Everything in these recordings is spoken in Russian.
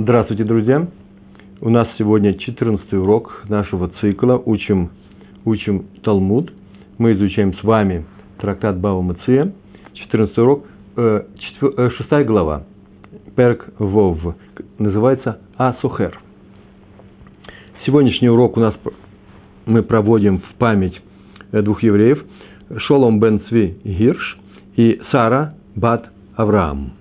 Здравствуйте, друзья! У нас сегодня 14-й урок нашего цикла «Учим Талмуд». Мы изучаем с вами трактат Бава Мециа, 14-й урок, 6-я глава, Перк Вов, называется «Асухер». Сегодняшний урок у нас мы проводим в память двух евреев, Шолом бен Цви Гирш и Сара Бат Авраам.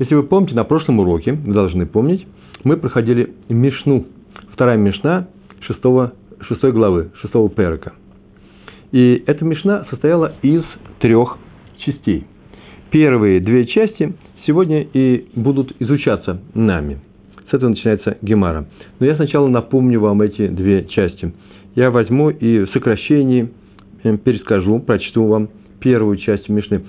Если вы помните, на прошлом уроке, вы должны помнить, мы проходили Мишну, вторая Мишна 6 главы, 6 перека. И эта Мишна состояла из 3 частей. Первые 2 части сегодня и будут изучаться нами. С этого начинается Гемара. Но я сначала напомню вам эти 2 части. Я возьму и в сокращении перескажу, прочту вам первую часть Мишны.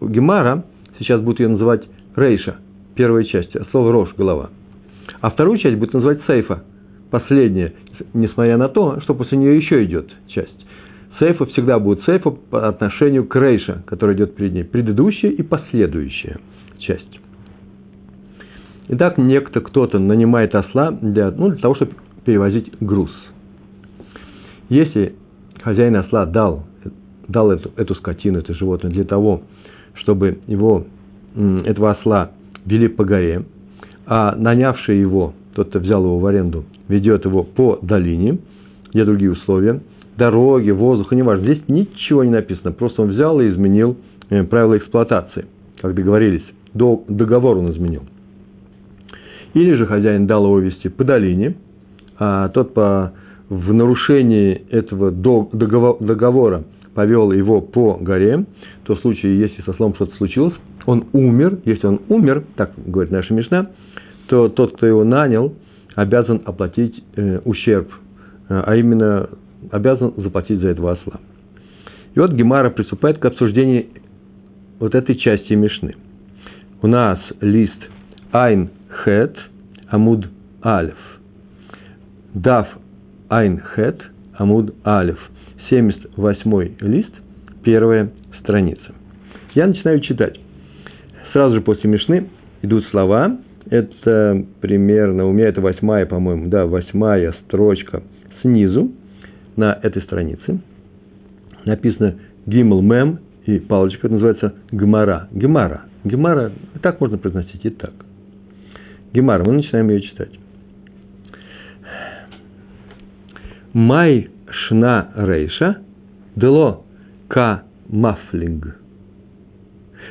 Гемара, сейчас будут ее называть Рейша, первая часть, а слово рожь, голова. А вторую часть будет называть Сейфа, последняя, несмотря на то, что после нее еще идет часть. Сейфа всегда будет Сейфа по отношению к Рейша, который идет перед ней, предыдущая и последующая часть. Итак, кто-то нанимает осла для того, чтобы перевозить груз. Если хозяин осла дал эту скотину, это животное, для того, чтобы этого осла вели по горе, а нанявший его, тот, кто взял его в аренду, ведет его по долине, где другие условия, дороги, воздуха, неважно. Здесь ничего не написано, просто он взял и изменил правила эксплуатации, как договорились, договор он изменил. Или же хозяин дал его вести по долине, а тот в нарушении этого договора повел его по горе, то в случае, если со слом что-то случилось, он умер, если он умер, так говорит наша Мишна, то тот, кто его нанял, обязан оплатить ущерб, а именно обязан заплатить за этого осла. И вот Гемара приступает к обсуждению вот этой части Мишны. У нас лист Айн Хет Амуд Алеф. Дав Айн Хет Амуд Алеф. 78-й лист, первая страница. Я начинаю читать. Сразу же после Мишны идут слова. Это примерно, у меня это 8-я, по-моему, да, 8-я строчка снизу на этой странице. Написано Гимл Мем и палочка, это называется Гемара. Гемара, так можно произносить и так. Гемара, мы начинаем ее читать. Май шна рейша дело ка мафлинг.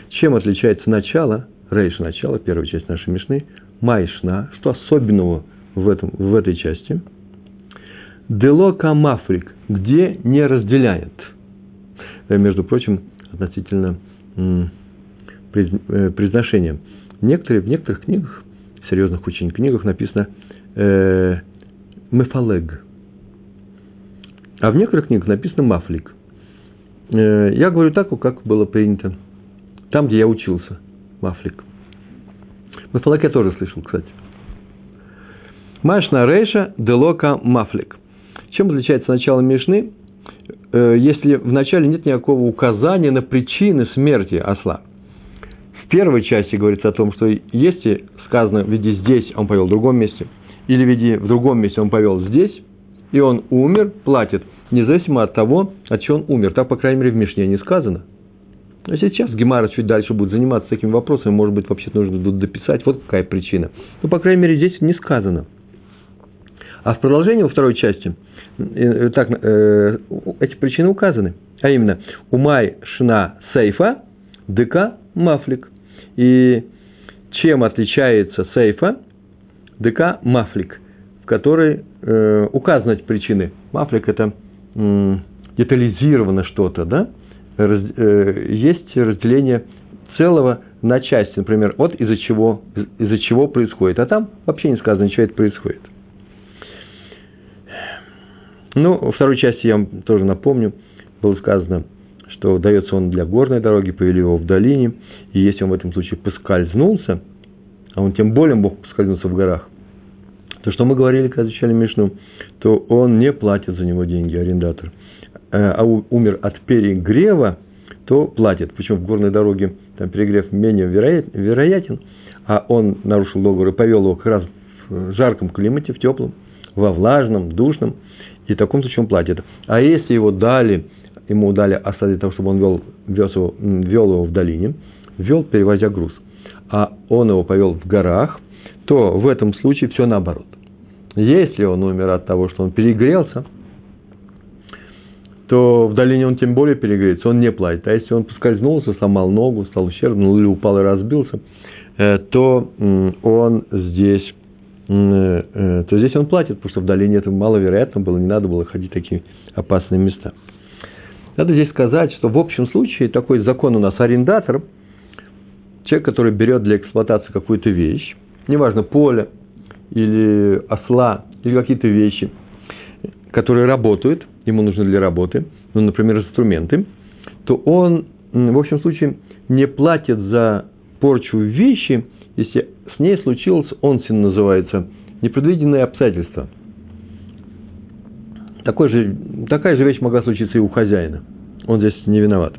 Чем отличается начало, рейш начало, первая часть нашей Мишны, майшна, что особенного в этой части? Дело камафрик, где не разделяет. Между прочим, относительно произношения. В некоторых книгах, серьезных очень книгах, написано мефалег. А в некоторых книгах написано мафлик. Я говорю так, как было принято. Там, где я учился. Мафлик. Мафлик я тоже слышал, кстати. Машна рейша делока мафлик. Чем отличается начало Мишны, если в начале нет никакого указания на причины смерти осла? В первой части говорится о том, что если сказано в виде здесь он повел в другом месте, или в виде в другом месте он повел здесь, и он умер, платит, независимо от того, от чего он умер. Так, по крайней мере, в Мишне не сказано. А сейчас Гемара чуть дальше будет заниматься такими вопросами, может быть, вообще нужно тут дописать, вот какая причина. Но, по крайней мере, здесь не сказано. А в продолжении во второй части эти причины указаны. А именно, умай шна сейфа, дк мафлик. И чем отличается сейфа, дк мафлик, в которой указаны эти причины. Мафлик – это детализировано что-то, да? Есть разделение целого на части, например, вот из-за чего происходит, а там вообще не сказано, что это происходит. Ну, во второй части я вам тоже напомню, было сказано, что дается он для горной дороги, повели его в долине, и если он в этом случае поскользнулся, а он тем более мог поскользнуться в горах, то, что мы говорили, когда изучали Мишну, то он не платит за него деньги, арендатор. А умер от перегрева, то платит. Причем в горной дороге там перегрев менее вероятен, а он нарушил договор и повел его как раз в жарком климате, в теплом, во влажном, душном, и в таком случае он платит. А если его дали, ему дали осад для того, чтобы он вел его в долине, перевозя груз, а он его повел в горах, то в этом случае все наоборот. Если он умер от того, что он перегрелся, то в долине он тем более перегреется, он не платит. А если он поскользнулся, сломал ногу, стал ущербным, или упал и разбился, то он здесь, он платит, потому что в долине это маловероятно было, не надо было ходить в такие опасные места. Надо здесь сказать, что в общем случае такой закон у нас арендатор, человек, который берет для эксплуатации какую-то вещь, неважно, поле или осла, или какие-то вещи, которые работают, ему нужны для работы, ну, например, инструменты, то он, в общем случае, не платит за порчу вещи, если с ней случилось, он син называется, непредвиденные обстоятельства. Такая же вещь могла случиться и у хозяина. Он здесь не виноват.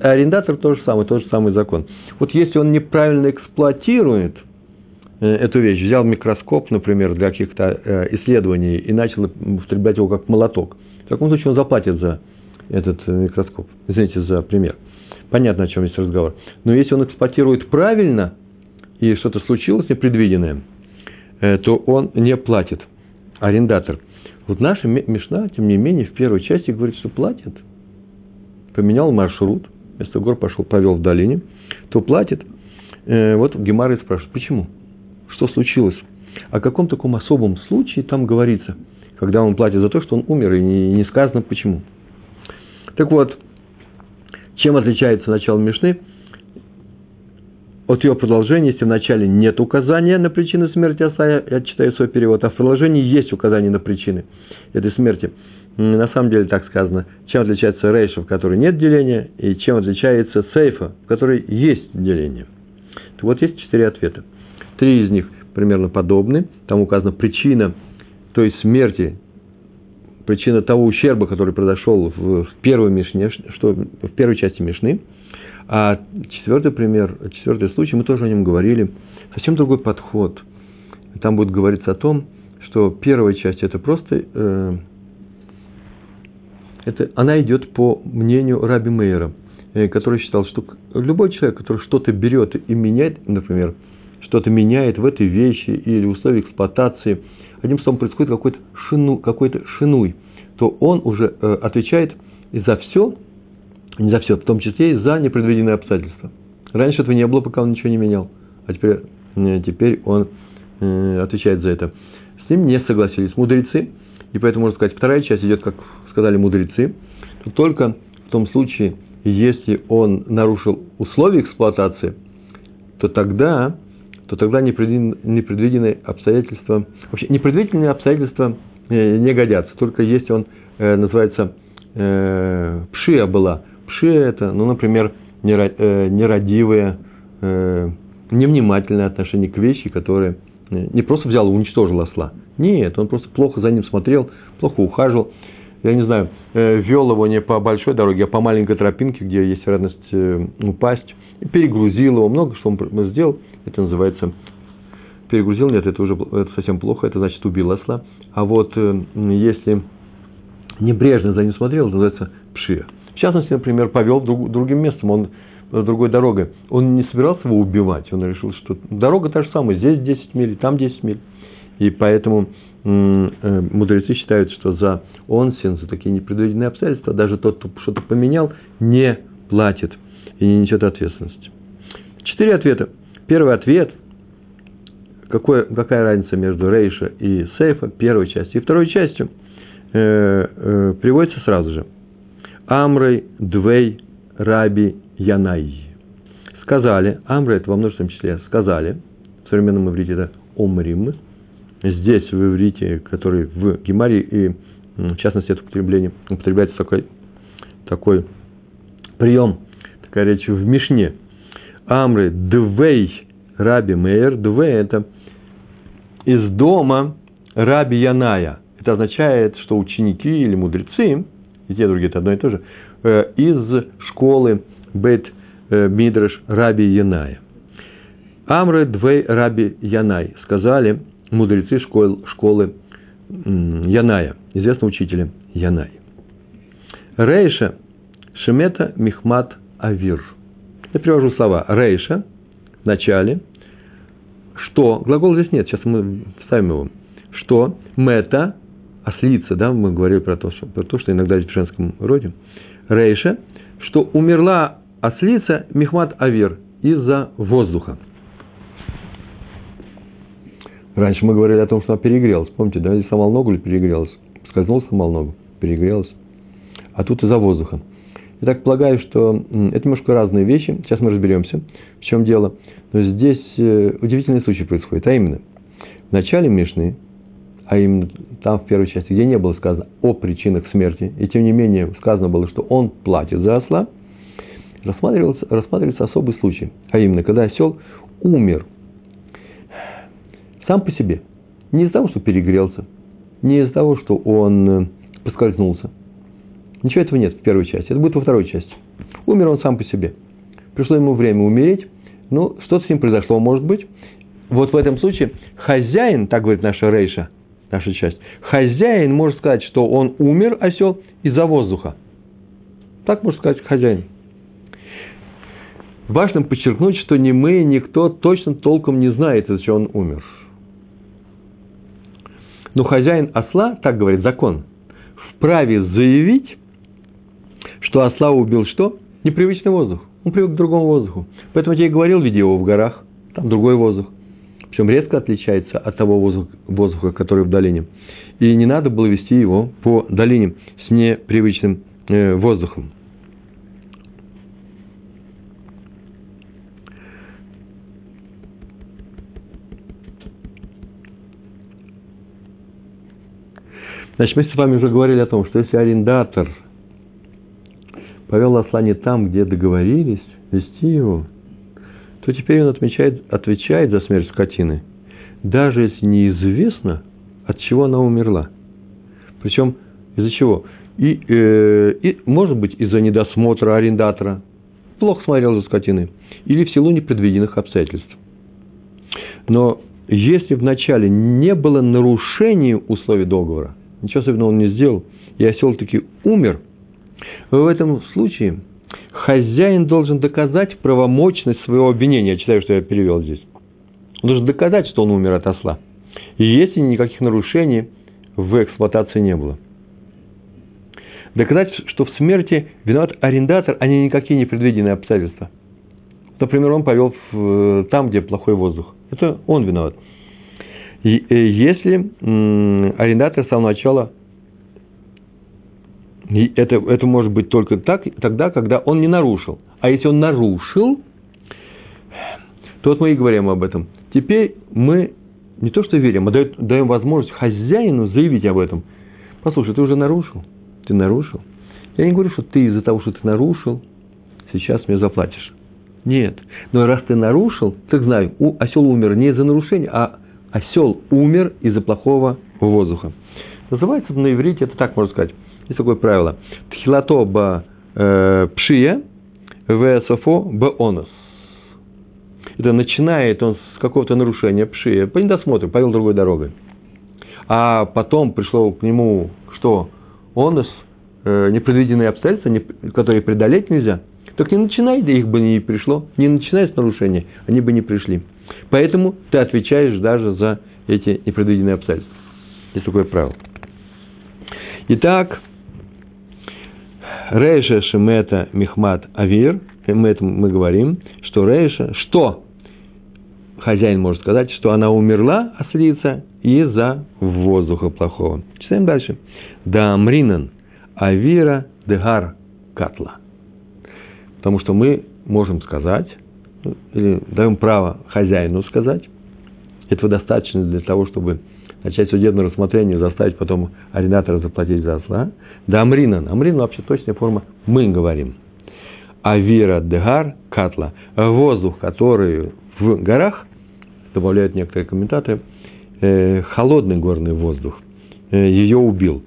Арендатор тот же самый закон. Вот если он неправильно эксплуатирует эту вещь, взял микроскоп, например, для каких-то исследований и начал употреблять его как молоток, в таком случае он заплатит за этот микроскоп. Извините за пример. Понятно, о чем здесь разговор. Но если он эксплуатирует правильно, и что-то случилось непредвиденное, то он не платит. Арендатор. Вот наша Мишна, тем не менее, в первой части говорит, что платит. Поменял маршрут, вместо гор повел в долине, то платит. Вот Гемара и спрашивает, почему? Что случилось? О каком таком особом случае там говорится, когда он платит за то, что он умер, и не сказано почему. Так вот, чем отличается начало Мишны от ее продолжения, если в начале нет указания на причины смерти отца, я читаю свой перевод, а в продолжении есть указание на причины этой смерти. На самом деле так сказано. Чем отличается Рейша, в которой нет деления, и чем отличается Сейфа, в которой есть деление. Так вот, есть 4 ответа. 3 из них примерно подобны. Там указана причина той смерти, причина того ущерба, который произошел в первой части Мишны. А четвертый случай, мы тоже о нем говорили. Совсем другой подход. Там будет говориться о том, что первая часть – это просто… она идет по мнению Рабби Мейера, который считал, что любой человек, который что-то берет и меняет, например, что-то меняет в этой вещи или в условиях эксплуатации, одним словом, происходит какой-то шинуй, то он уже отвечает за все, в том числе и за непредвиденные обстоятельства. Раньше этого не было, пока он ничего не менял, а теперь он отвечает за это. С ним не согласились мудрецы, и поэтому, можно сказать, вторая часть идет, как сказали мудрецы, то только в том случае, если он нарушил условия эксплуатации, то тогда непредвиденные обстоятельства… Вообще, непредвиденные обстоятельства не годятся, только если он называется пшия была. Пшия – это, например, нерадивое, невнимательное отношение к вещи, которые не просто взял и уничтожил осла. Нет, он просто плохо за ним смотрел, плохо ухаживал. Я не знаю, вел его не по большой дороге, а по маленькой тропинке, где есть вероятность упасть. Перегрузил его, много что он сделал. Это называется перегрузил. Нет, это совсем плохо, это значит убил осла. А вот если небрежно за ним смотрел, это называется пшия. В частности, например, повел другим местом, он другой дорогой. Он не собирался его убивать, он решил, что дорога та же самая, здесь 10 миль, там 10 миль. И поэтому мудрецы считают, что за онсин, за такие непредвиденные обстоятельства, даже тот, кто что-то поменял, не платит и не несет ответственности. 4 ответа. Первый ответ. Какая разница между Рейша и Сейфа, первой частью и второй частью, приводится сразу же. Амрей двей раби янай. Сказали, амрей – это во множественном числе, сказали, в современном иврите это омрим, здесь в иврите, который в Гемаре, и в частности это употребление, употребляется такой прием, такая речь в Мишне. Амры двей Рабби Мейер. Двей – это из дома Раби Яная. Это означает, что ученики или мудрецы, и те, и другие – это одно и то же, из школы Бейт Мидраш Раби Яная. Амре двей раби Янай, сказали мудрецы школы Яная, известного учителя Янай. Рейша шемета михмат авир. Я перевожу слова. Рейша в начале. Что? Глагол здесь нет, сейчас мы вставим его. Что? Мета, ослица, да, мы говорили про то, что иногда есть в женском роде. Рейша, что умерла ослица михмат авир из-за воздуха. Раньше мы говорили о том, что она перегрелась. Помните, да, или сломал ногу, или перегрелась. Скользнула, сломал ногу, перегрелась. А тут из-за воздуха. Я так полагаю, что это немножко разные вещи. Сейчас мы разберемся, в чем дело. Но здесь удивительный случай происходит. А именно, в начале Мишны, а именно там в первой части, где не было сказано о причинах смерти, и тем не менее сказано было, что он платит за осла, рассматривается особый случай. А именно, когда осел умер сам по себе. Не из-за того, что перегрелся, не из-за того, что он поскользнулся. Ничего этого нет в первой части. Это будет во второй части. Умер он сам по себе. Пришло ему время умереть. Ну, что-то с ним произошло, может быть. Вот в этом случае хозяин, так говорит наша Рейша, наша часть, хозяин может сказать, что он умер, осел, из-за воздуха. Так может сказать хозяин. Важно подчеркнуть, что ни мы, никто точно толком не знает, из-за чего он умер. Но хозяин осла, так говорит закон, вправе заявить, что осла убил что? Непривычный воздух. Он привык к другому воздуху. Поэтому я и говорил, веди его в горах, там другой воздух. Причем резко отличается от того воздуха, который в долине. И не надо было вести его по долине с непривычным воздухом. Значит, мы с вами уже говорили о том, что если арендатор повел осла не там, где договорились вести его, то теперь он отвечает за смерть скотины, даже если неизвестно, от чего она умерла. Причем из-за чего? И может быть, из-за недосмотра арендатора. Плохо смотрел за скотиной. Или в силу непредвиденных обстоятельств. Но если вначале не было нарушения условий договора, ничего особенного он не сделал, и осел таки умер, в этом случае хозяин должен доказать правомочность своего обвинения. Я читаю, что я перевел здесь. Он должен доказать, что он умер от осла. И если никаких нарушений в эксплуатации не было. Доказать, что в смерти виноват арендатор, а не никакие непредвиденные обстоятельства. Например, он повел там, где плохой воздух. Это он виноват. И если арендатор с самого начала... И это может быть только так, тогда, когда он не нарушил. А если он нарушил, то вот мы и говорим об этом. Теперь мы не то что верим, а даем возможность хозяину заявить об этом. Послушай, ты уже нарушил. Ты нарушил. Я не говорю, что ты из-за того, что ты нарушил, сейчас мне заплатишь. Нет. Но раз ты нарушил, так знай, осел умер не из-за нарушения, а осел умер из-за плохого воздуха. Называется на иврите, это так можно сказать. Есть такое правило. Тхилато ба пшия, весофо ба онос. Это начинает он с какого-то нарушения пшия. По недосмотру, повел другой дорогой. А потом пришло к нему, что онос, непредвиденные обстоятельства, которые преодолеть нельзя. Так не начинай, да их бы не пришло. Не начинай с нарушения, они бы не пришли. Поэтому ты отвечаешь даже за эти непредвиденные обстоятельства. Есть такое правило. Итак... Рейша шемета михмат авир. Мы говорим, что Рейша, что хозяин может сказать, что она умерла, ослица, из-за воздуха плохого. Читаем дальше. Да амринан авира дегар катла. Потому что мы можем сказать, или даем право хозяину сказать. Этого достаточно для того, чтобы начать судебное рассмотрение, заставить потом арендатора заплатить за осла. Да амринан. Амрин вообще точная форма «мы» говорим. Авира дегар катла. Воздух, который в горах, добавляют некоторые комментаторы, холодный горный воздух. Ее убил.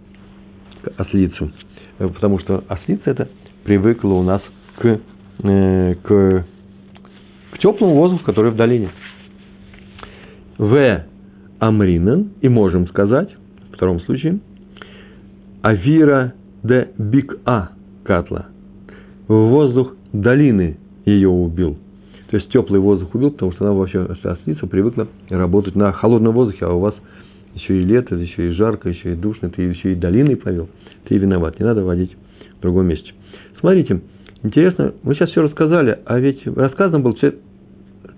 Ослицу. Потому что ослица это привыкла у нас к теплому воздуху, который в долине. В. Амринан, и можем сказать, в втором случае, Авира де Бик-А Катла. Воздух долины ее убил. То есть теплый воздух убил, потому что она вообще ослица привыкла работать на холодном воздухе, а у вас еще и лето, еще и жарко, еще и душно, ты еще и долиной повел, ты виноват, не надо водить в другом месте. Смотрите, интересно, мы сейчас все рассказали, а ведь рассказано было все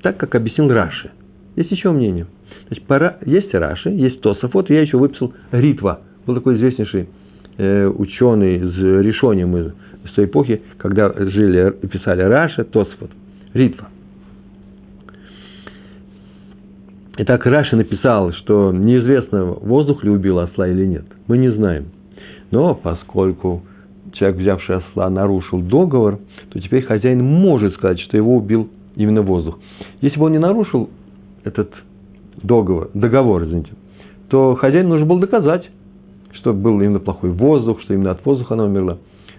так, как объяснил Раши. Есть еще мнение. Значит, есть Раши, есть Тосафот, я еще выписал Ритва. Был такой известнейший ученый из решением из той эпохи, когда жили и писали Раши, Тосафот, Ритва. Итак, Раши написал, что неизвестно, воздух ли убил осла или нет. Мы не знаем. Но поскольку человек, взявший осла, нарушил договор, то теперь хозяин может сказать, что его убил именно воздух. Если бы он не нарушил этот договор, то хозяину нужно было доказать, что был именно плохой воздух, что именно от воздуха она умерла.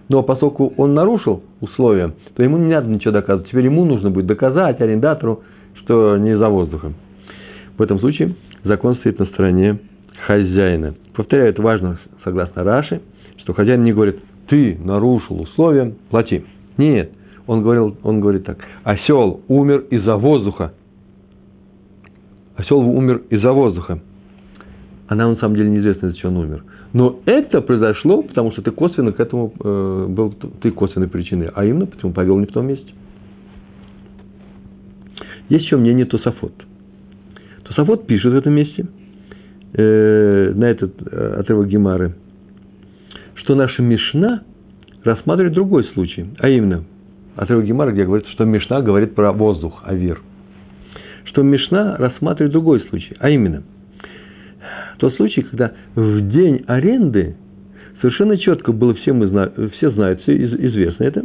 Но поскольку он нарушил условия, то ему не надо ничего доказывать. Теперь ему нужно будет доказать арендатору, что не из-за воздуха. В этом случае закон стоит на стороне хозяина. Повторяю, это важно, согласно Раши, что хозяин не говорит: ты нарушил условия, плати. Нет, он говорит так: осел умер из-за воздуха. Осел умер из-за воздуха. А нам на самом деле неизвестно, из-за чего он умер. Но это произошло, потому что ты косвенно к этому был, ты косвенной причиной, а именно потому повел не в том месте. Есть еще мнение Тосафот. Тосафот пишет в этом месте, на этот отрывок Гемары, что наша Мишна рассматривает другой случай, а именно отрывок Гемары, где говорится, что Мишна говорит про воздух, авир. Что Мишна рассматривает другой случай, а именно тот случай, когда в день аренды совершенно четко было, все знают, все известно это,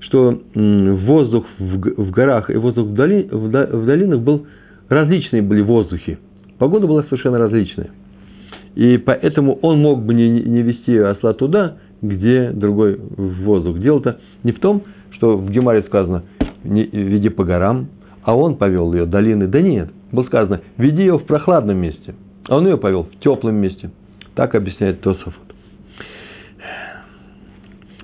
что воздух в горах и воздух в долинах был различные были воздухи. Погода была совершенно различная. И поэтому он мог бы не вести осла туда, где другой воздух. Дело-то не в том, что в Гемаре сказано «веди по горам», а он повел ее долины. Да нет, было сказано «веди ее в прохладном месте», а он ее повел в теплом месте. Так объясняет Тосафот.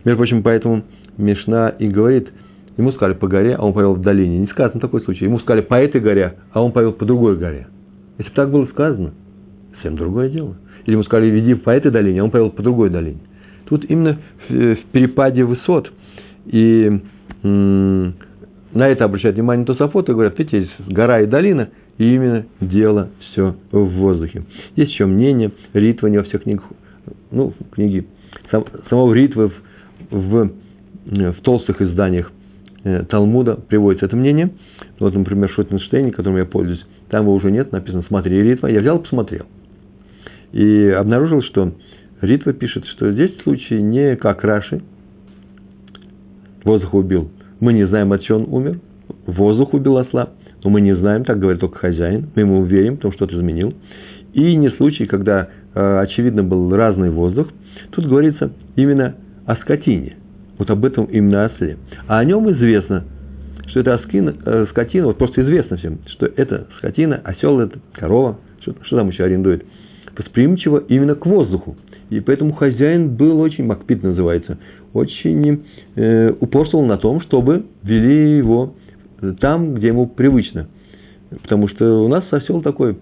Между прочим, поэтому Мишна и говорит: ему сказали по горе, а он повел в долине. Не сказано такой случай. Ему сказали по этой горе, а он повел по другой горе. Если бы так было сказано, совсем другое дело. Или ему сказали: веди по этой долине, а он повел по другой долине. Тут именно в перепаде высот. И на это обращают внимание Тосафот и говорят: видите, есть гора и долина, и именно дело все в воздухе. Есть еще мнение Ритва, не во всех книгах, ну, книги самого Ритва в толстых изданиях Талмуда приводится это мнение. Вот, например, Шотенштейн, которым я пользуюсь, там его уже нет, написано «Смотри, Ритва». Я взял и посмотрел. И обнаружил, что Ритва пишет, что здесь случай не как Раши. Воздух убил. Мы не знаем, от чего он умер. Воздух убил осла. Но мы не знаем, так говорит только хозяин. Мы ему верим, потому что он что-то изменил. И не случай, когда, очевидно, был разный воздух. Тут говорится именно о скотине. Вот об этом именно осле. А о нем известно, что это скотина, вот просто известно всем, что это скотина, осел, это корова, что там еще арендует, восприимчиво именно к воздуху. И поэтому хозяин был очень, макпит называется, очень упорствовал на том, чтобы вели его там, где ему привычно. Потому что у нас осел такой,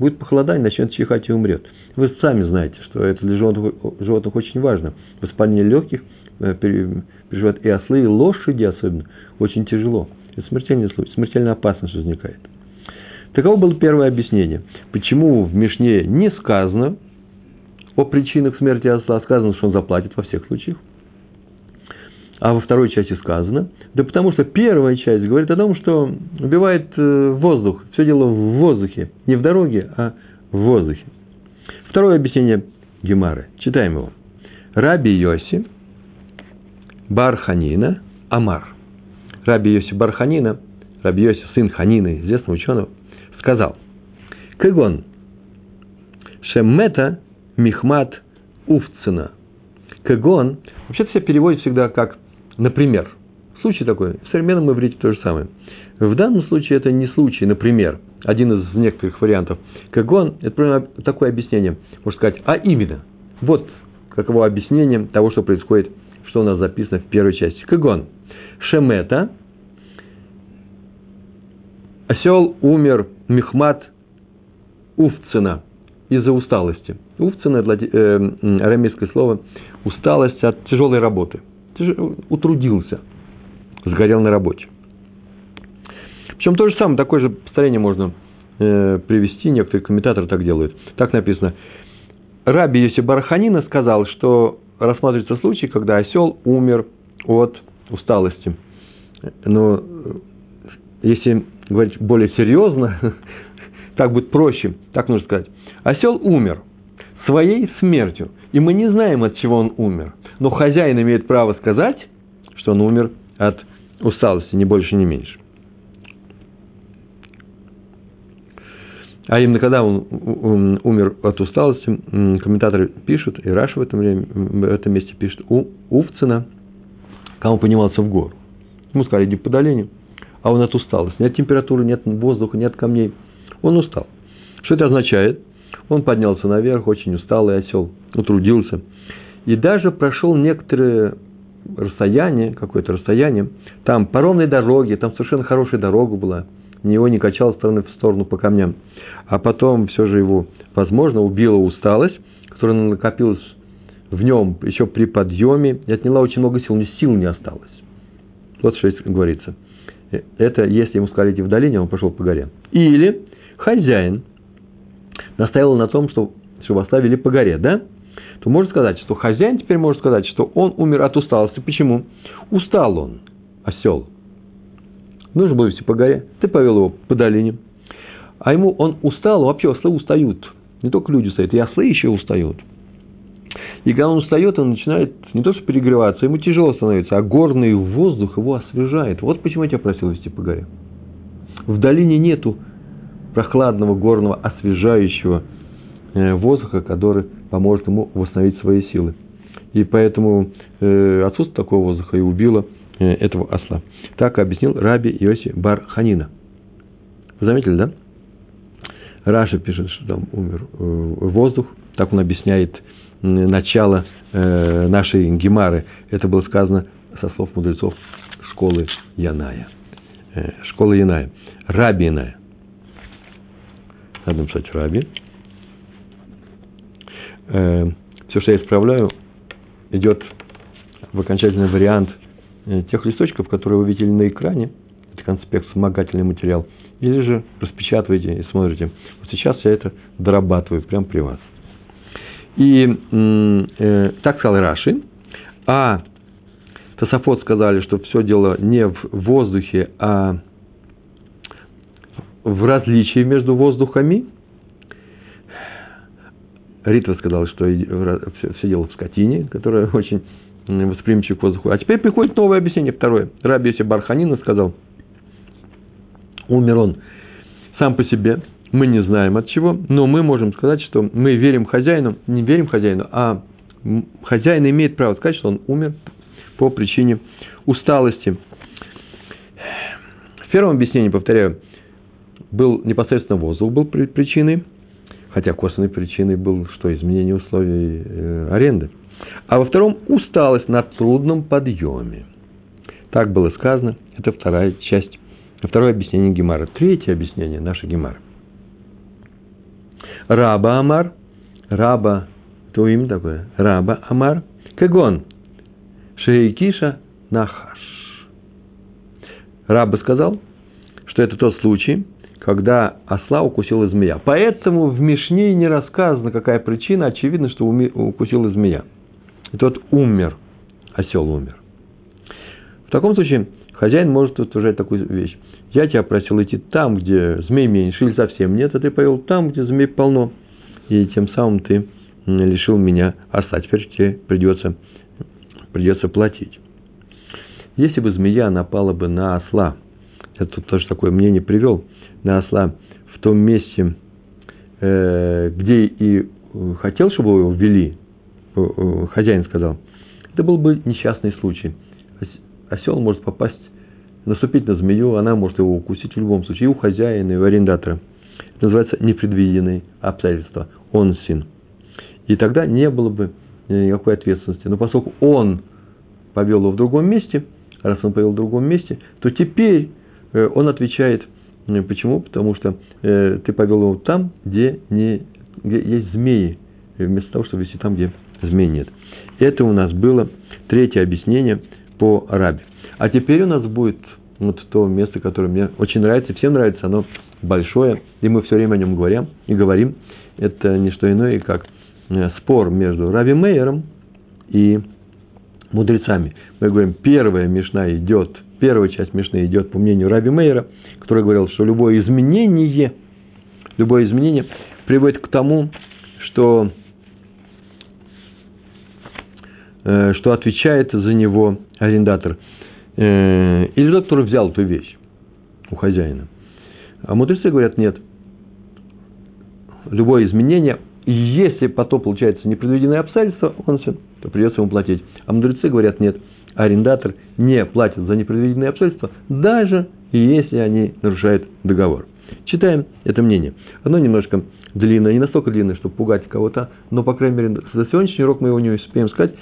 будет похолодание, начнет чихать и умрет. Вы сами знаете, что это для животных очень важно. Воспаление легких переживают и ослы, и лошади особенно. Очень тяжело. Это смертельный случай, смертельная опасность возникает. Таково было первое объяснение. Почему в Мишне не сказано о причинах смерти осла, сказано, что он заплатит во всех случаях. А во второй части сказано. Да потому что первая часть говорит о том, что убивает воздух. Все дело в воздухе. Не в дороге, а в воздухе. Второе объяснение Гемары. Читаем его. Рабби Йоси бар Ханина Амар. Рабби Йоси бар Ханина, Рабби Йоси, сын Ханины, известного ученого, сказал: Кэгон шеммета михмат уфцена. Кэгон. Вообще-то все переводят всегда как «например». Случай такой. В современном иврите то же самое. В данном случае это не случай, например, один из некоторых вариантов. Кагон, это примерно такое объяснение, можно сказать, а именно. Вот каково объяснение того, что происходит, что у нас записано в первой части. Кагон. Шемета. Осел умер Мехмат Увцена из-за усталости. Увцена – арамейское слово, усталость от тяжелой работы. Утрудился, сгорел на работе. Причем то же самое, такое же повторение можно привести, некоторые комментаторы так делают. Так написано. Рабби Йоси бар Ханина сказал, что рассматривается случай, когда осел умер от усталости. Но если говорить более серьезно, так будет проще, так нужно сказать. Осел умер своей смертью, и мы не знаем, от чего он умер. Но хозяин имеет право сказать, что он умер от усталости, ни больше, ни меньше. А именно когда он умер от усталости, комментаторы пишут, и Раши в этом месте пишет, у Увцена, когда он поднимался в гору. Ему сказали, иди по долине, а он от усталости. Нет температуры, нет воздуха, нет камней. Он устал. Что это означает? Он поднялся наверх, очень усталый осел, утрудился. И даже прошел некоторое расстояние, какое-то расстояние, там по ровной дороге, там совершенно хорошая дорога была, его не качало стороны в сторону по камням. А потом все же его, возможно, убила усталость, которая накопилась в нем еще при подъеме, и отняла очень много сил, но сил не осталось. Вот что говорится. Это если ему сказали идти в долине, он пошел по горе. Или хозяин настаивал на том, чтобы оставили по горе, да? То можно сказать, что хозяин теперь может сказать, что он умер от усталости. Почему? Устал он, осел. Нужно было идти по горе. Ты повел его по долине. А ему он устал, вообще ослы устают. Не только люди устают, и ослы еще устают. И когда он устает, он начинает не то что перегреваться, ему тяжело становится, а горный воздух его освежает. Вот почему я тебя просил идти по горе. В долине нету прохладного, горного, освежающего воздуха, который поможет ему восстановить свои силы. И поэтому отсутствие такого воздуха и убило этого осла. Так объяснил Рабби Йоси бар Ханина. Вы заметили, да? Раши пишет, что там умер воздух. Так он объясняет начало нашей Гемары. Это было сказано со слов мудрецов школы Яная. Школа Яная. Рабби Яная. Надо написать Рабби. Все, что я исправляю, идет в окончательный вариант тех листочков, которые вы видели на экране, это конспект, вспомогательный материал, или же распечатываете и смотрите. Вот сейчас я это дорабатываю прямо при вас. И так сказал Раши, а Тосафот сказали, что все дело не в воздухе, а в различии между воздухами. Ритва сказал, что все дело в скотине, которая очень восприимчив к воздуху. А теперь приходит новое объяснение, второе. Рабби Йоси бар Ханина сказал, умер он сам по себе, мы не знаем от чего, но мы можем сказать, что мы верим хозяину, не верим хозяину, а хозяин имеет право сказать, что он умер по причине усталости. В первом объяснении, повторяю, был непосредственно воздух, был причиной, хотя косвенной причиной был, что изменение условий аренды. А во втором усталость на трудном подъеме. Так было сказано. Это вторая часть, второе объяснение Гемары. Третье объяснение нашей Гемары. Раба Амар. Раба, то имя такое. Раба Амар. Кагон. Шейкиша Нахаш. Раба сказал, что это тот случай, когда осла укусила змея. Поэтому в Мишне не рассказано, какая причина. Очевидно, что укусила змея. И тот умер, осел умер. В таком случае хозяин может утверждать такую вещь. Я тебя просил идти там, где змей меньше, или совсем нет, а ты повел там, где змей полно. И тем самым ты лишил меня осла. Теперь тебе придется платить. Если бы змея напала бы на осла, я тут тоже такое мнение привел, на осла в том месте, где и хотел, чтобы его ввели, хозяин сказал, это был бы несчастный случай. Осел может попасть наступить на змею, она может его укусить в любом случае, и у хозяина, и у арендатора. Это называется непредвиденные обстоятельства, он син. И тогда не было бы никакой ответственности. Но поскольку он повел его в другом месте, раз он повел в другом месте, то теперь он отвечает. Почему? Потому что ты повел его там, где есть змеи, вместо того, чтобы вести там, где змей нет. Это у нас было третье объяснение по Рабби. А теперь у нас будет вот то место, которое мне очень нравится, всем нравится, оно большое, и мы все время о нем говорим. Это не что иное, как спор между Рабби Мейером и мудрецами. Мы говорим, первая часть Мишны идет по мнению Рабби Мейера, который говорил, что любое изменение приводит к тому, что отвечает за него арендатор. Или тот, который взял эту вещь у хозяина. А мудрецы говорят, нет. Любое изменение, если потом получается непредвиденное обстоятельство, то придется ему платить. А мудрецы говорят, нет. Арендатор не платит за непредвиденные обстоятельства, даже если они нарушают договор. Читаем это мнение. Оно немножко длинное, не настолько длинное, чтобы пугать кого-то, но, по крайней мере, за сегодняшний урок мы его не успеем сказать,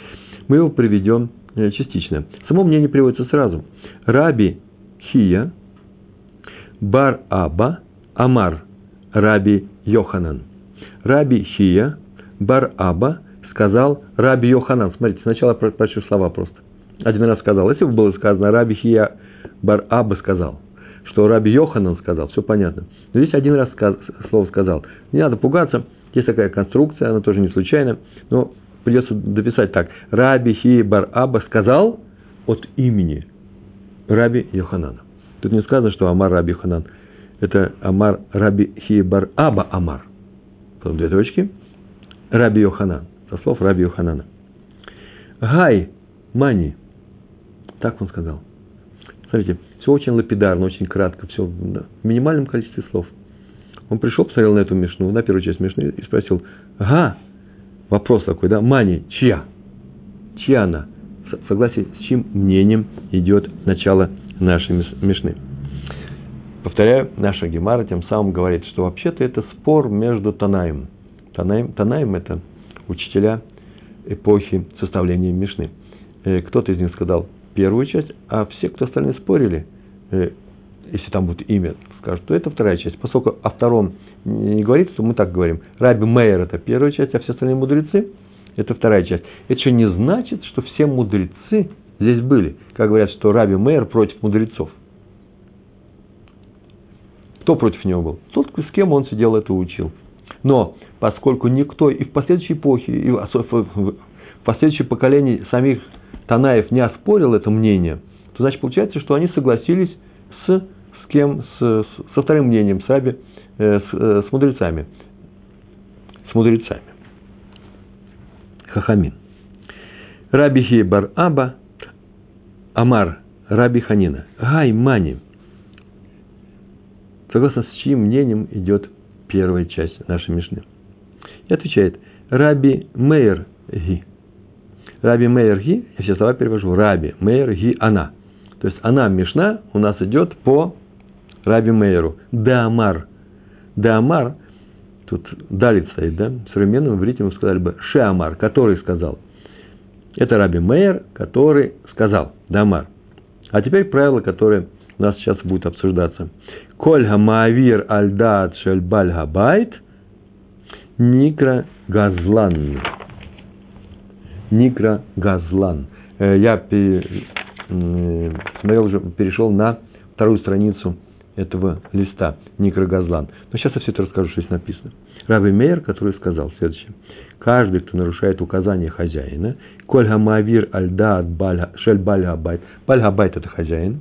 мы его приведем частично. Само мнение приводится сразу. Рабби Хия бар Аба Амар Рабби Йоханан. Рабби Хия бар Аба сказал Рабби Йоханан. Смотрите, сначала прочту слова просто. Один раз сказал. Если бы было сказано, Рабби Хия бар Аба сказал, что Рабби Йоханан сказал, все понятно. Но здесь один раз слово сказал. Не надо пугаться, есть такая конструкция, она тоже не случайна, но придется дописать так. Рабби Хия бар Аба сказал от имени Рабби Йоханана. Тут не сказано, что Амар Рабби Йоханан. Это Амар Рабби Хия бар Аба Амар. Потом 2 точки. Рабби Йоханан. Со слов Рабби Йоханана. Гай, мани. Так он сказал. Смотрите, все очень лапидарно, очень кратко, все в минимальном количестве слов. Он пришел, посмотрел на эту мишну, на первую часть мишны, и спросил, ага, вопрос такой, да, мани, чья? Чья она? В согласии с чьим мнением идет начало нашей мишны? Повторяю, наша Гемара тем самым говорит, что вообще-то это спор между Танаим. Танаим – это учителя эпохи составления мишны. Кто-то из них сказал первую часть, а все, кто остальные спорили, если там будет имя, скажут, то это вторая часть. Поскольку о втором не говорится, то мы так говорим. Рабби Мейер – это первая часть, а все остальные мудрецы – это вторая часть. Это еще не значит, что все мудрецы здесь были. Как говорят, что Рабби Мейер против мудрецов. Кто против него был? Тот, с кем он сидел, это учил. Но поскольку никто и в последующей эпохе, и в последующем поколении самих Танаев не оспорил это мнение, то значит получается, что они согласились со вторым мнением, с мудрецами. С мудрецами. Хахамин. Рабби Хия бар Аба Амар Рабби Ханина. Гай мани. Согласно с чьим мнением идет первая часть нашей мишны. И отвечает Рабби Мейер Ги. Рабби Мейер Ги, я все слова перевожу, Рабби Мейер Ги она. То есть она, мишна, у нас идет по Рабби Мейеру. Даамар. Даамар, тут далит стоит, да? В современном иврите мы сказали бы Шеамар, который сказал. Это Рабби Мейер, который сказал. Даамар. А теперь правило, которое у нас сейчас будет обсуждаться. Коль хамаавир альдаат шель баль габайт никра газлан. Никра газлан. Я перешел на вторую страницу этого листа. Никра газлан. Но сейчас я все это расскажу, что здесь написано. Рабби Мейер, который сказал следующее. Каждый, кто нарушает указания хозяина, коль хамаавир альдаат шель баль габайт. Баль габайт – это хозяин.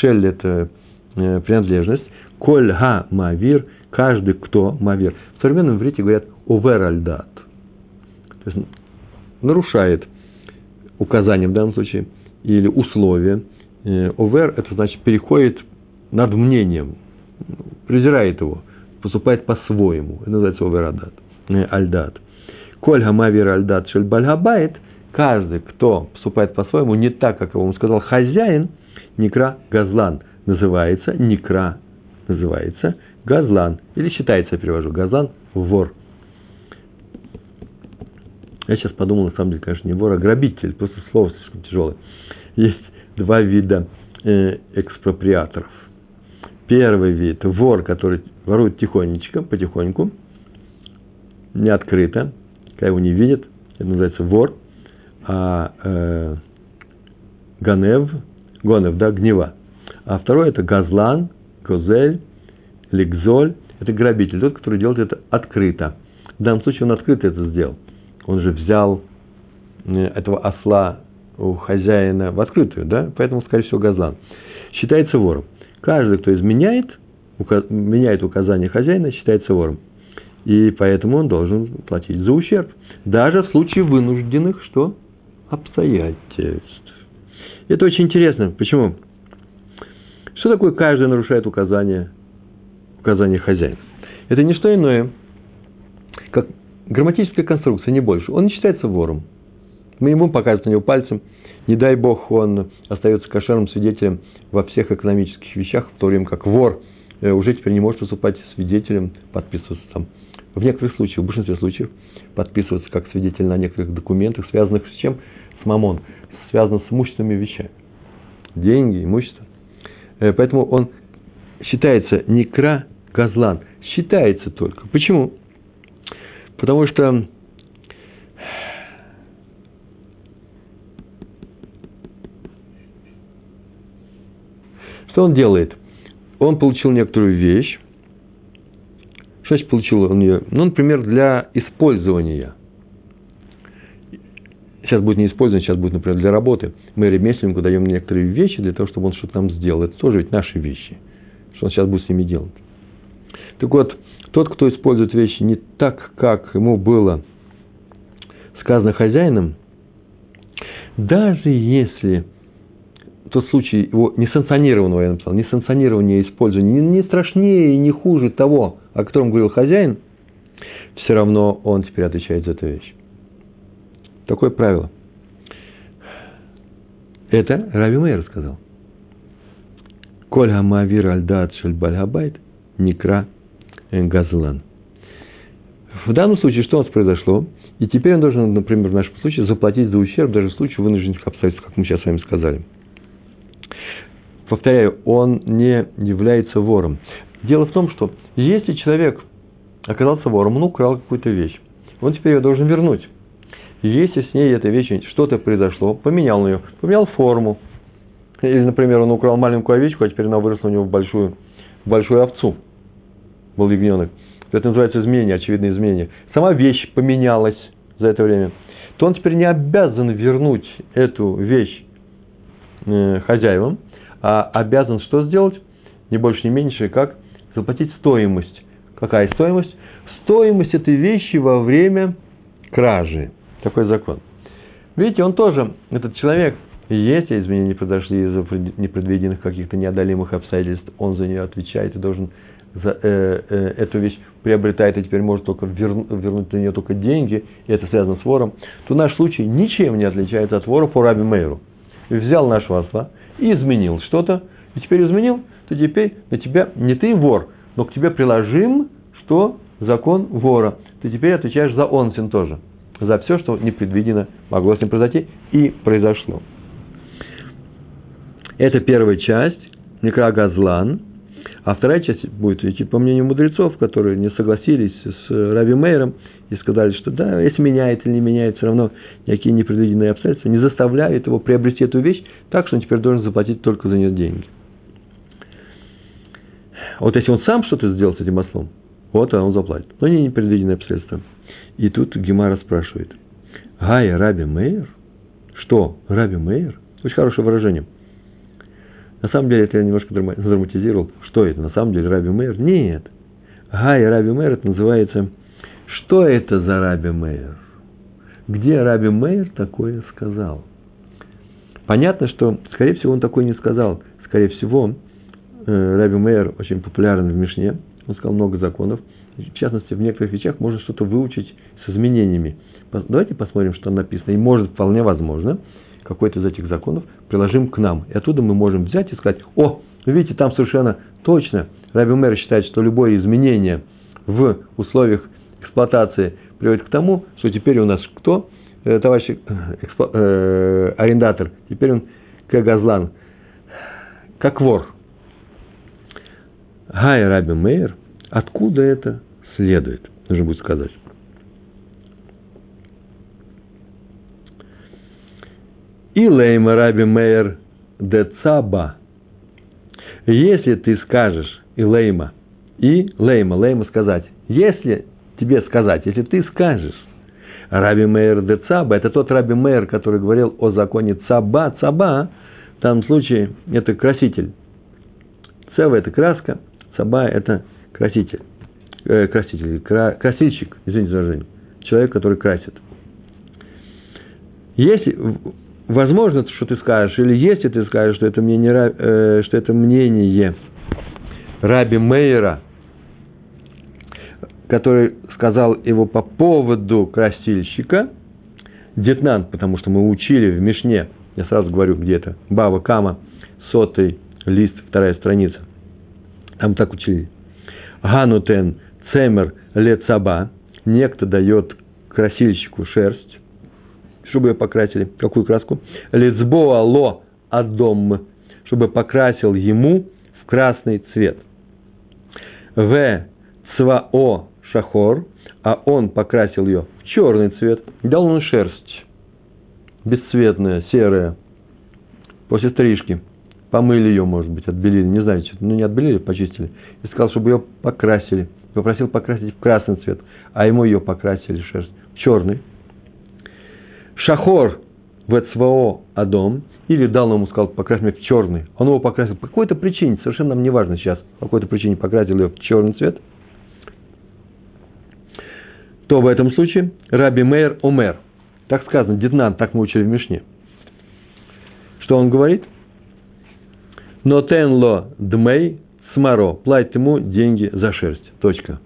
Шель – это принадлежность. Коль ха мавир. Каждый, кто мавир. В современном иврите говорят овер альдаат. То есть нарушает указание в данном случае или условие. Овер – это значит переходит над мнением, презирает его, поступает по-своему. Это называется овер альдаат. Коль ха мавир альдаат шель баль габайт. Каждый, кто поступает по-своему, не так, как ему сказал хозяин, Некра Газлан называется, Некра называется Газлан, или считается, я перевожу, Газлан – вор. Я сейчас подумал, на самом деле, конечно, не вор, а грабитель, просто слово слишком тяжелое. Есть два вида экспроприаторов. Первый вид – вор, который ворует тихонечко, потихоньку, не открыто, когда его не видят, это называется вор, а Гонев, да, гнева. А второй – это Газлан, Козель, Ликзоль, это грабитель, тот, который делает это открыто. В данном случае он открыто это сделал. Он же взял этого осла у хозяина в открытую, да, поэтому, скорее всего, Газлан. Считается вором. Каждый, кто изменяет, меняет указания хозяина, считается вором. И поэтому он должен платить за ущерб. Даже в случае вынужденных, что? Обстоятельств. Это очень интересно. Почему? Что такое каждый нарушает указания хозяина? Это не что иное, как грамматическая конструкция, не больше. Он не считается вором. Мы ему показываем на него пальцем. Не дай бог, он остается кошерным свидетелем во всех экономических вещах, в то время как вор уже теперь не может выступать свидетелем, подписываться там. В некоторых случаях, в большинстве случаев, подписываться как свидетель на некоторых документах, связанных с чем? С мамон. Связано с имущественными вещами. Деньги, имущество. Поэтому он считается некра газлан. Считается только. Почему? Потому что что он делает? Он получил некоторую вещь. Что значит получил он ее? Ну, например, для использования. Сейчас будет не использовано, сейчас будет, например, для работы. Мы ремесленнику даем некоторые вещи для того, чтобы он что-то нам сделал. Это тоже ведь наши вещи. Что он сейчас будет с ними делать? Так вот, тот, кто использует вещи не так, как ему было сказано хозяином, даже если тот случай его несанкционированного, я написал, несанкционирование использования не страшнее и не хуже того, о котором говорил хозяин, все равно он теперь отвечает за эту вещь. Такое правило. Это Рабби Мейер сказал. Коль хамавир альдат шель бальгабайт некра газлан. В данном случае что у нас произошло? И теперь он должен, например, в нашем случае заплатить за ущерб даже в случае вынужденных обстоятельств, как мы сейчас с вами сказали. Повторяю, он не является вором. Дело в том, что если человек оказался вором, он украл какую-то вещь, он теперь ее должен вернуть. Если с ней этой вещью что-то произошло, поменял ее, поменял форму. Или, например, он украл маленькую овечку, а теперь она выросла у него в большую овцу. Был ягненок. Это называется изменение, очевидное изменение. Сама вещь поменялась за это время. То он теперь не обязан вернуть эту вещь хозяевам, а обязан что сделать? Не больше, не меньше, как заплатить стоимость. Какая стоимость? Стоимость этой вещи во время кражи. Такой закон. Видите, он тоже, этот человек, если изменения произошли из-за непредвиденных каких-то неодолимых обстоятельств, он за нее отвечает и должен за эту вещь приобретает, и теперь может только вернуть на нее только деньги, и это связано с вором, то наш случай ничем не отличается от вора по Рабби Мейеру. Взял нашего осла и изменил что-то, и теперь изменил, то теперь на тебя, не ты вор, но к тебе приложим, что закон вора. Ты теперь отвечаешь за онсин тоже. За все, что непредвиденно могло с ним произойти и произошло. Это первая часть, некра газлан. А вторая часть будет идти по мнению мудрецов, которые не согласились с Рабби Мейером и сказали, что да, если меняет или не меняет, все равно никакие непредвиденные обстоятельства не заставляют его приобрести эту вещь, так что он теперь должен заплатить только за нее деньги. Вот если он сам что-то сделал с этим ослом, вот он заплатит. Но не непредвиденные обстоятельства. И тут Гемара спрашивает. Гай, Рабби Мейер? Что, Рабби Мейер? Очень хорошее выражение. На самом деле, это я немножко драматизировал. Что это? На самом деле, Рабби Мейер? Нет. Гай, Рабби Мейер, это называется... Что это за Рабби Мейер? Где Рабби Мейер такое сказал? Понятно, что, скорее всего, он такое не сказал. Скорее всего, Рабби Мейер очень популярен в Мишне. Он сказал много законов. В частности, в некоторых вещах можно что-то выучить с изменениями. Давайте посмотрим, что написано. И может, вполне возможно, какой-то из этих законов приложим к нам. И оттуда мы можем взять и сказать: о, видите, там совершенно точно Рабби Мейер считает, что любое изменение в условиях эксплуатации приводит к тому, что теперь у нас кто? Товарищ арендатор. Теперь он как газлан, как вор. Гай Рабби Мейер, откуда это следует? Нужно будет сказать. И лейма Рабби Мейер де цаба. Если ты скажешь и лейма сказать. Если тебе сказать, если ты скажешь Рабби Мейер де цаба, это тот Рабби Мейер, который говорил о законе цаба. Цаба, в данном случае, это краситель. Цева – это краска, цаба – это краситель. Красильщик, извините за выражение. Человек, который красит. Если возможно, что ты скажешь, или если ты скажешь, что это мнение Рабби Мейера, который сказал его по поводу красильщика, детнан, потому что мы учили в Мишне, я сразу говорю где-то, Бава Кама, 100 лист, 2 страница, там так учили. Ганутен цемер ле цаба, некто дает красильщику шерсть, чтобы ее покрасили. Какую краску? Лицбоа ло адом, чтобы покрасил ему в красный цвет. В цвао шахор, а он покрасил ее в черный цвет. Дал он шерсть, бесцветная, серая, после стрижки. Помыли ее, может быть, отбелили, не знаю, что-то. Ну, не отбелили, почистили. И сказал, чтобы ее покрасили. Попросил покрасить в красный цвет, а ему ее покрасили шерсть в черный. Шахор вецвао адом, или дал ему, сказал, покрась меня в черный. Он его покрасил по какой-то причине, совершенно нам не важно сейчас, по какой-то причине покрасил ее в черный цвет. То в этом случае Рабби Мейер омер. Так сказано, детнан, так мы учили в Мишне. Что он говорит? Нотен ло дмей смаро. Платит ему деньги за шерсть. Точка.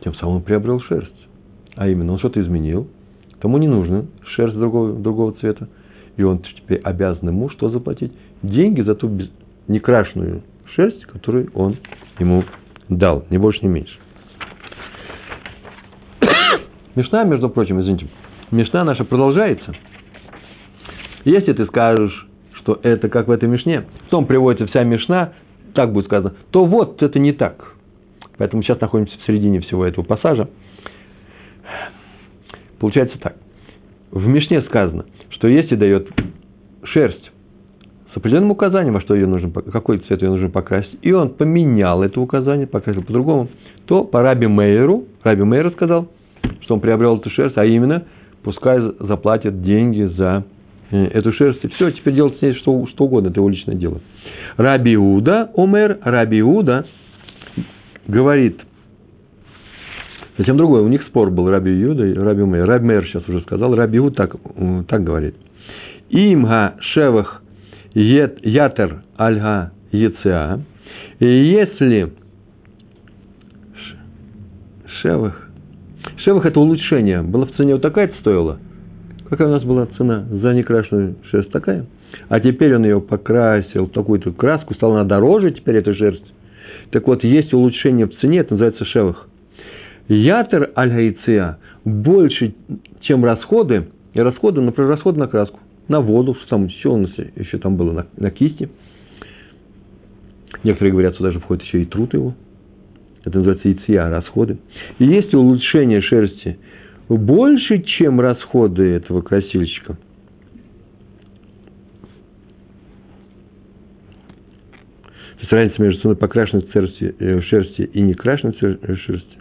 Тем самым он приобрел шерсть. А именно, он что-то изменил. Тому не нужно шерсть другого цвета. И он теперь обязан ему что заплатить? Деньги за ту некрашенную шерсть, которую он ему дал. Ни больше, ни меньше. Мишна, между прочим, извините, Мишна наша продолжается. Если ты скажешь, что это как в этой Мишне, потом приводится вся Мишна, так будет сказано, то вот это не так. Поэтому сейчас находимся в середине всего этого пассажа. Получается так. В Мишне сказано, что если дает шерсть с определенным указанием, во что ее нужно, какой цвет ее нужно покрасить, и он поменял это указание, покрасил по-другому, то по Рабби Мейеру, Рабби Мейер сказал, что он приобрел эту шерсть, а именно, пускай заплатят деньги за эту шерсть. И все, теперь делать с ней что угодно, это его личное дело. Рабби Иуда, омер, Рабби Иуда говорит, зачем другое? У них спор был Рабби Иуда и Рабби Мейер. Рабби Мейер сейчас уже сказал. Рабби Иуда так говорит. Имга шевах ятер альга яцеа. Если шевах это улучшение. Было в цене вот такая стоила. Какая у нас была цена за некрашенную шерсть? Такая. А теперь он ее покрасил в такую-то краску. Стала она дороже теперь, эта шерсть. Так вот, есть улучшение в цене. Это называется шевах. Ятер аль-гайция больше, чем расходы. И расходы, например, расходы на краску, на воду, что у нас еще там было, на кисти. Некоторые говорят, сюда же входит еще и труд его. Это называется яйция, расходы. И есть улучшение шерсти больше, чем расходы этого красильщика. То есть разница между ценой покрашенной шерсти и некрашенной шерсти.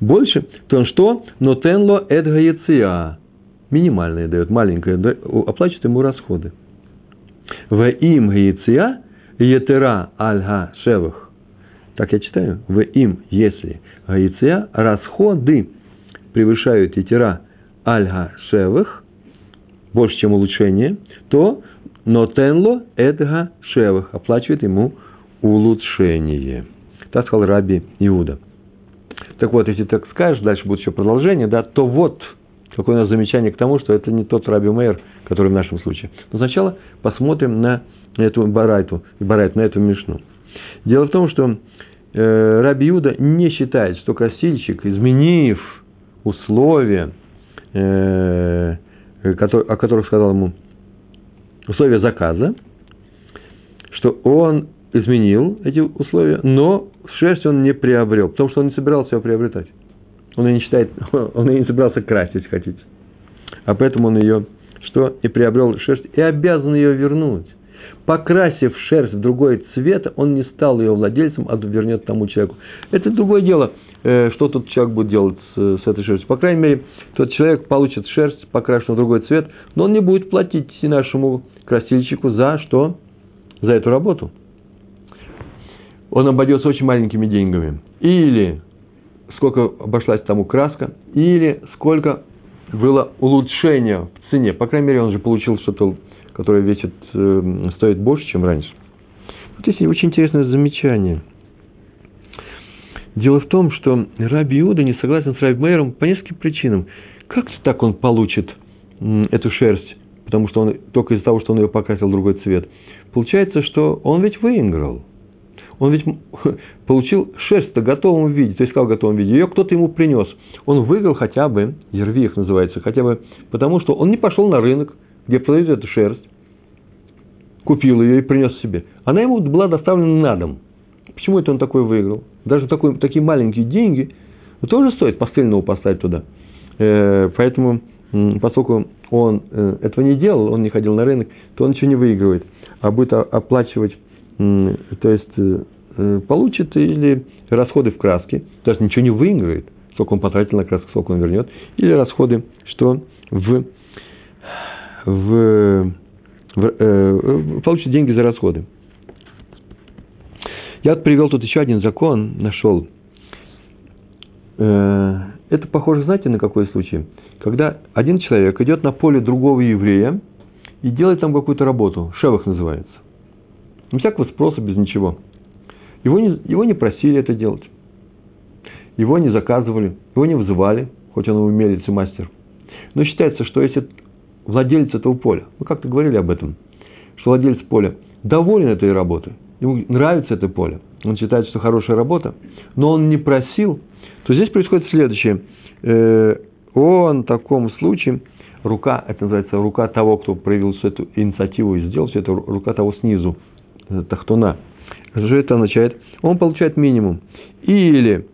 Больше, то он что? Но тенло эдга яция. Минимальное дает, маленькое, оплачивает ему расходы. В им яция етера альга шевах. Так я читаю. В им, если яция, расходы превышают етера альга шевах, больше, чем улучшение, то но тенло эдга шевах, оплачивает ему улучшение. Так сказал Рабби Иуда. Так вот, если так скажешь, дальше будет еще продолжение, да, то вот какое у нас замечание к тому, что это не тот Рабби Мейер, который в нашем случае. Но сначала посмотрим на эту барайту, на эту мишну. Дело в том, что Рабби Иуда не считает, что красильщик, изменив условия, о которых сказал ему, условия заказа, что он изменил эти условия, но шерсть он не приобрел, потому что он не собирался ее приобретать. Он ее не считает, он ее не собирался красть, если хотите. А поэтому он ее и приобрел шерсть, и обязан ее вернуть. Покрасив шерсть в другой цвет, он не стал ее владельцем, а вернет тому человеку. Это другое дело, что тот человек будет делать с этой шерстью. По крайней мере, тот человек получит шерсть, покрашенную в другой цвет, но он не будет платить нашему красильщику за что? За эту работу. Он обойдется очень маленькими деньгами. Или сколько обошлась тому краска, или сколько было улучшение в цене. По крайней мере, он же получил что-то, которое весит, стоит больше, чем раньше. Вот здесь очень интересное замечание. Дело в том, что Рабби Иуда не согласен с Рабби Мейером по нескольким причинам. Как-то так он получит эту шерсть, потому что он только из-за того, что он ее покрасил в другой цвет. Получается, что он ведь выиграл. Он ведь получил шерсть-то в готовом виде, то есть как в готовом виде, ее кто-то ему принес. Он выиграл хотя бы, зервих называется, хотя бы потому, что он не пошел на рынок, где продают эту шерсть, купил ее и принес себе. Она ему была доставлена на дом. Почему это он такой выиграл? Даже такие маленькие деньги тоже стоит постельного поставить туда. Поэтому, поскольку он этого не делал, он не ходил на рынок, то он ничего не выигрывает, а будет оплачивать, то есть получит или расходы в краске, даже ничего не выиграет, сколько он потратил на краску, сколько он вернет, или расходы, что получит деньги за расходы. Я привел тут еще один закон, нашел. Это похоже, знаете, на какой случай? Когда один человек идет на поле другого еврея и делает там какую-то работу, шевах называется. Без всякого спроса, без ничего. Его не просили это делать. Его не заказывали, его не вызывали, хоть он умелец и мастер. Но считается, что если владелец этого поля, мы как-то говорили об этом, что владелец поля доволен этой работой, ему нравится это поле, он считает, что хорошая работа, но он не просил, то здесь происходит следующее. Он в таком случае, рука, это называется рука того, кто проявил всю эту инициативу и сделал все это, рука того снизу, тахтуна. Что это означает? Он получает минимум. Или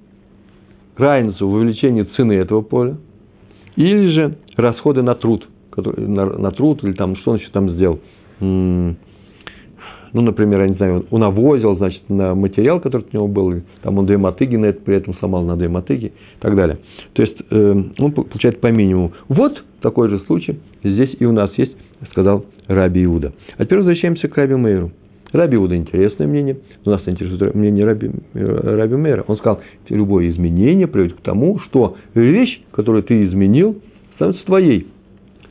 разницу в увеличении цены этого поля, или же расходы на труд. На труд, или там, что он еще там сделал. Ну, например, я не знаю, он навозил, значит, на материал, который у него был, там он две мотыги на это при этом сломал на две мотыги и так далее. То есть, он получает по минимуму. Вот такой же случай здесь и у нас есть, сказал Рабби Иуда. А теперь возвращаемся к Рабби Мейеру. Рабби Иуда интересное мнение, у нас интересует мнение Рабби Мейера. Он сказал, любое изменение приводит к тому, что вещь, которую ты изменил, становится твоей.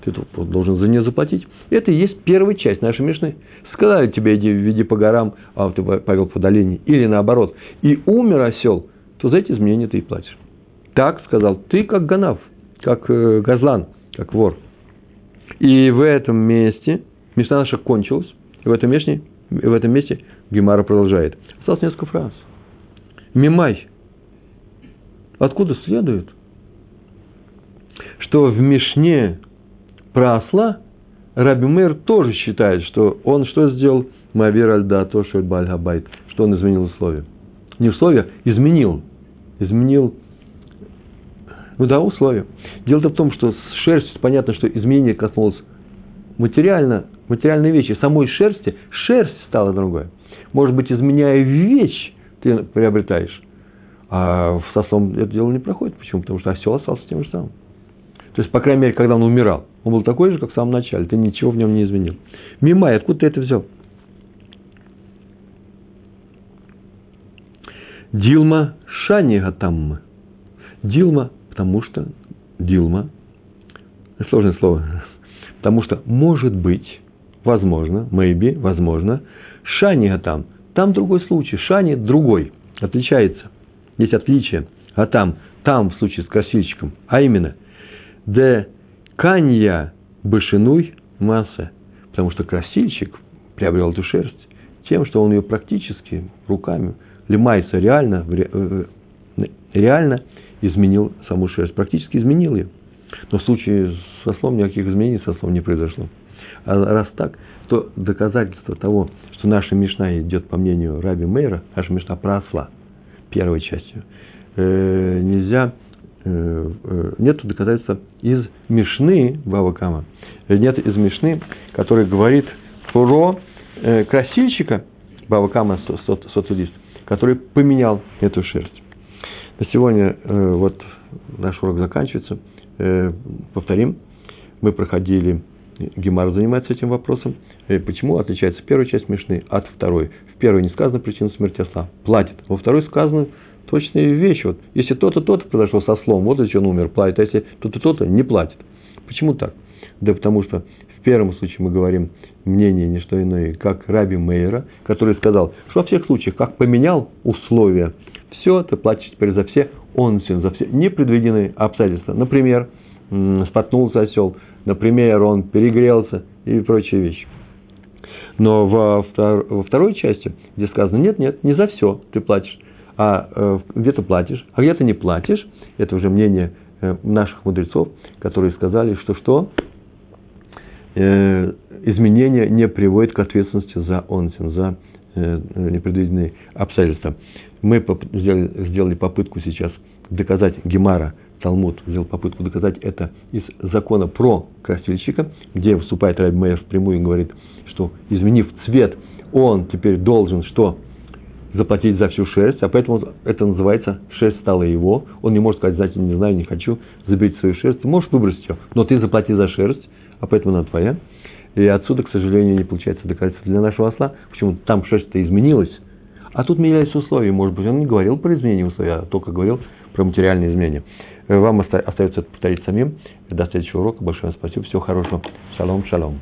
Ты должен за нее заплатить. Это и есть первая часть нашей мишны. Сказали тебе, иди по горам, а ты повел по долине. Или наоборот. И умер осел, то за эти изменения ты и платишь. Так сказал ты, как ганав, как газлан, как вор. И в этом месте мишна наша кончилась. И в этом месте Гемара продолжает. Осталось несколько фраз. Мимай. Откуда следует, что в мишне про осла Рабби Мейер тоже считает, что он что сделал? Мавир аль-дато шель бааль ха-байт. Что он изменил условия? Не условия, изменил. Условия. Дело-то в том, что с шерстью понятно, что изменение коснулось материальной вещи. Самой шерсти, шерсть стала другой. Может быть, изменяя вещь, ты приобретаешь. А с ослом это дело не проходит. Почему? Потому что осел остался тем же самым. То есть, по крайней мере, когда он умирал, он был такой же, как в самом начале. Ты ничего в нем не изменил. Мимай, откуда ты это взял? Дилма шани гатамма. Дилма, потому что... Дилма. Сложное слово. Потому что, может быть, возможно, maybe, возможно, шани гатам. Там другой случай. Шани другой. Отличается. Есть отличие. А там в случае с красильщиком. А именно... Де Канья башинуй масса. Потому что красильщик приобрел эту шерсть тем, что он ее практически руками, лимайса, реально изменил саму шерсть. Практически изменил ее. Но в случае с ослом никаких изменений с ослом не произошло. А раз так, то доказательство того, что наша мишна идет по мнению Рабби Мейера, наша мишна про осла, первой частью, нет доказательства из мишны Бава Кама, нет из мишны, который говорит про красильщика Бава Кама соцудист, который поменял эту шерсть. На сегодня вот наш урок заканчивается. Повторим, мы проходили, Гемара занимается этим вопросом, почему отличается первая часть мишны от второй. В первой не сказано причину смерти осла, платит. Во второй сказано точные вещи. Вот, если то-то, то-то произошло со ослом, вот зачем он умер, платит, а если то-то, то-то, не платит. Почему так? Да потому что в первом случае мы говорим мнение не что иное, как Рабби Мейера, который сказал, что во всех случаях, как поменял условия, все, ты платишь теперь за все, он все, за все непредвиденные обстоятельства. Например, споткнулся осел, например, он перегрелся и прочие вещи. Но во второй части, где сказано, нет, не за все ты платишь, а где-то платишь, а где-то не платишь, это уже мнение наших мудрецов, которые сказали, что изменение не приводит к ответственности за онсин, за непредвиденные обстоятельства. Мы сделали попытку сейчас доказать, Гемара, Талмуд сделал попытку доказать это из закона про красильщика, где вступает Рабби Мейер впрямую и говорит, что изменив цвет, он теперь должен что? Заплатить за всю шерсть, а поэтому это называется шерсть стала его. Он не может сказать, знаете, не знаю, не хочу, заберите свою шерсть. Ты можешь выбросить ее, но ты заплати за шерсть, а поэтому она твоя. И отсюда, к сожалению, не получается доказательство для нашего осла. Почему? Там шерсть-то изменилась. А тут менялись условия. Может быть, он не говорил про изменение условий, а только говорил про материальные изменения. Вам остается это повторить самим. До следующего урока. Большое вам спасибо. Всего хорошего. Шалом, шалом.